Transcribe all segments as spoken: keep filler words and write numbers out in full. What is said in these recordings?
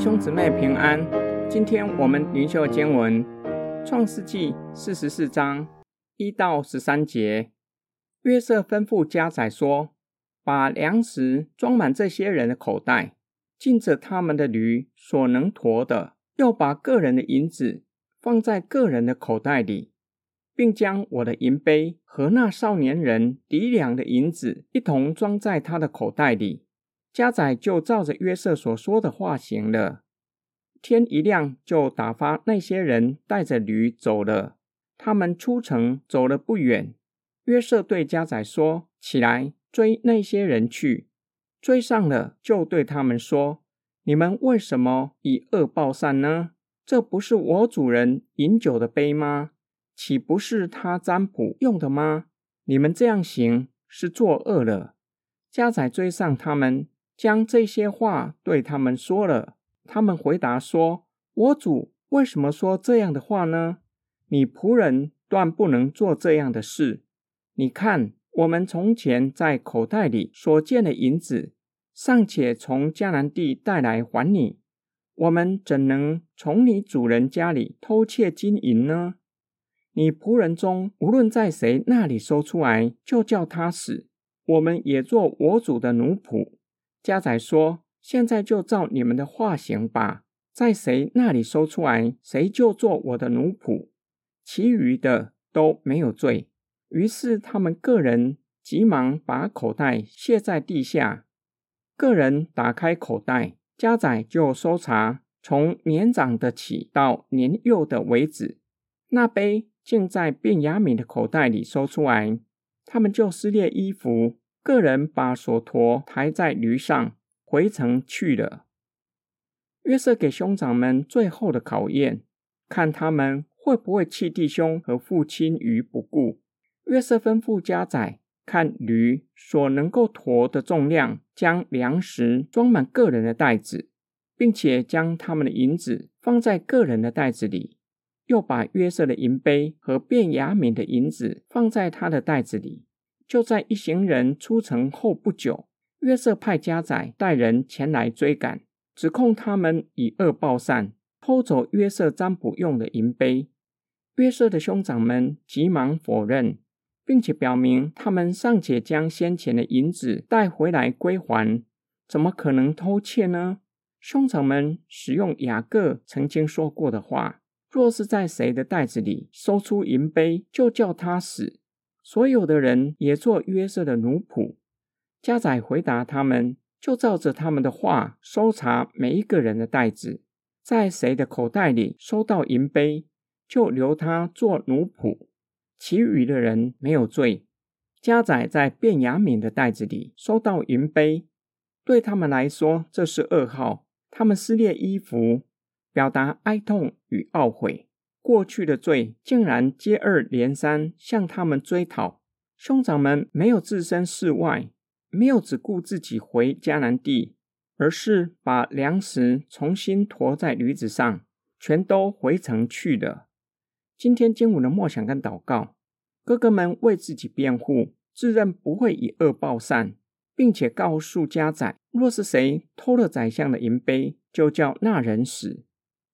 兄姊妹平安，今天我们灵修经文创世纪四十四章一到十三节。约瑟吩咐家宰说，把粮食装满这些人的口袋，尽着他们的驴所能驮的，又把个人的银子放在个人的口袋里，并将我的银杯和那少年人抵两的银子一同装在他的口袋里。家宰就照着约瑟所说的话行了。天一亮，就打发那些人带着驴走了。他们出城走了不远，约瑟对家宰说，起来，追那些人去。追上了，就对他们说，你们为什么以恶报善呢？这不是我主人饮酒的杯吗？岂不是他占卜用的吗？你们这样行，是作恶了。家宰追上他们，将这些话对他们说了。他们回答说，我主为什么说这样的话呢？你仆人断不能做这样的事。你看，我们从前在口袋里所见的银子，尚且从迦南地带来还你，我们怎能从你主人家里偷窃金银呢？你仆人中无论在谁那里搜出来，就叫他死，我们也做我主的奴仆。家宰说，现在就照你们的话行吧，在谁那里搜出来，谁就做我的奴仆，其余的都没有罪。于是他们个人急忙把口袋卸在地下，个人打开口袋，家宰就搜查，从年长的起到年幼的为止。那杯竟在便雅悯的口袋里搜出来，他们就撕裂衣服，个人把所驮抬在驴上，回城去了。约瑟给兄长们最后的考验，看他们会不会弃弟兄和父亲于不顾。约瑟吩咐家宰，看驴所能够驮的重量，将粮食装满个人的袋子，并且将他们的银子放在个人的袋子里，又把约瑟的银杯和便雅悯的银子放在他的袋子里。就在一行人出城后不久，约瑟派家宰带人前来追赶，指控他们以恶报善，偷走约瑟占卜用的银杯。约瑟的兄长们急忙否认，并且表明他们尚且将先前的银子带回来归还，怎么可能偷窃呢？兄长们使用雅各曾经说过的话，若是在谁的袋子里搜出银杯，就叫他死。所有的人也做约瑟的奴仆。家宰回答他们，就照着他们的话搜查每一个人的袋子，在谁的口袋里搜到银杯，就留他做奴仆，其余的人没有罪。家宰在便雅悯的袋子里搜到银杯，对他们来说这是噩耗，他们撕裂衣服，表达哀痛与懊悔，过去的罪竟然接二连三向他们追讨。兄长们没有置身事外，没有只顾自己回迦南地，而是把粮食重新驮在驴子上，全都回城去了。今天经文的默想跟祷告，哥哥们为自己辩护，自认不会以恶报善，并且告诉家宰，若是谁偷了宰相的银杯，就叫那人死。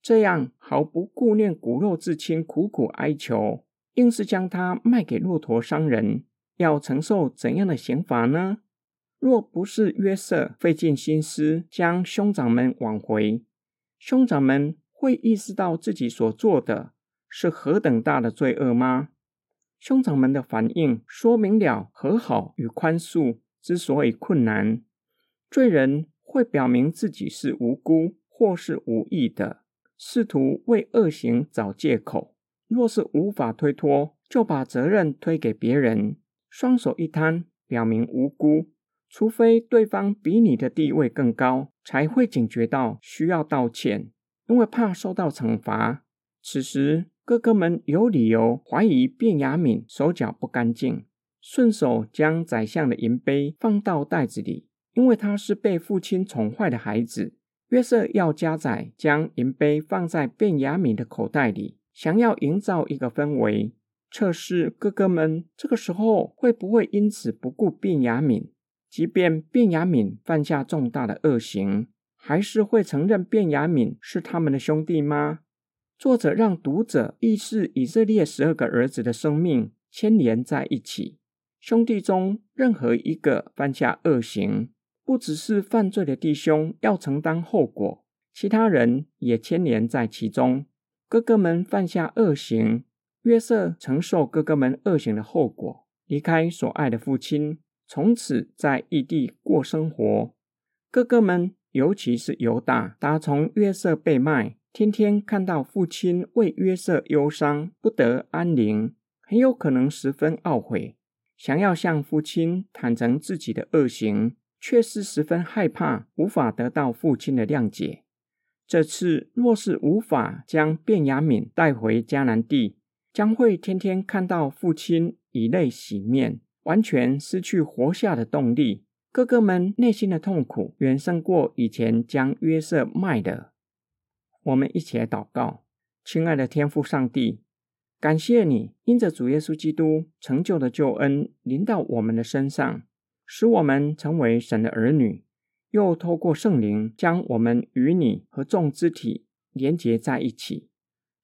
这样毫不顾念骨肉至亲，苦苦哀求，硬是将他卖给骆驼商人，要承受怎样的刑罚呢？若不是约瑟费尽心思将兄长们挽回，兄长们会意识到自己所做的是何等大的罪恶吗？兄长们的反应说明了和好与宽恕之所以困难。罪人会表明自己是无辜或是无意的，试图为恶行找借口，若是无法推脱，就把责任推给别人，双手一摊，表明无辜。除非对方比你的地位更高，才会警觉到需要道歉，因为怕受到惩罚。此时哥哥们有理由怀疑便雅悯手脚不干净，顺手将宰相的银杯放到袋子里，因为他是被父亲宠坏的孩子。约瑟要家宰将银杯放在便雅悯的口袋里，想要营造一个氛围，测试哥哥们这个时候会不会因此不顾便雅悯，即便便雅悯犯下重大的恶行，还是会承认便雅悯是他们的兄弟吗？作者让读者意识以色列十二个儿子的生命牵连在一起，兄弟中任何一个犯下恶行，不只是犯罪的弟兄要承担后果，其他人也牵连在其中。哥哥们犯下恶行，约瑟承受哥哥们恶行的后果，离开所爱的父亲，从此在异地过生活。哥哥们尤其是犹大，打从约瑟被卖，天天看到父亲为约瑟忧伤，不得安宁，很有可能十分懊悔，想要向父亲坦诚自己的恶行，却是十分害怕无法得到父亲的谅解。这次若是无法将便雅悯带回迦南地，将会天天看到父亲以泪洗面，完全失去活下的动力。哥哥们内心的痛苦远胜过以前将约瑟卖的。我们一起来祷告。亲爱的天父上帝，感谢你因着主耶稣基督成就的救恩临到我们的身上，使我们成为神的儿女，又透过圣灵将我们与你和众肢体连结在一起，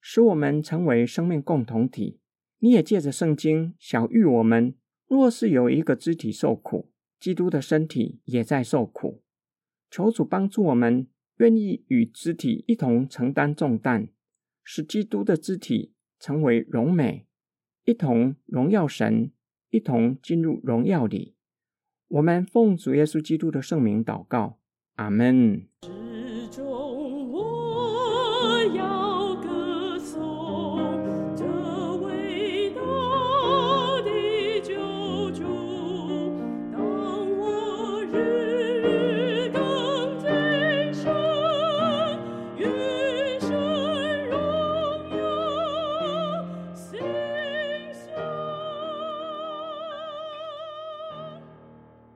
使我们成为生命共同体。你也借着圣经晓谕我们，若是有一个肢体受苦，基督的身体也在受苦。求主帮助我们愿意与肢体一同承担重担，使基督的肢体成为荣美，一同荣耀神，一同进入荣耀里。我们奉主耶稣基督的圣名祷告，阿们。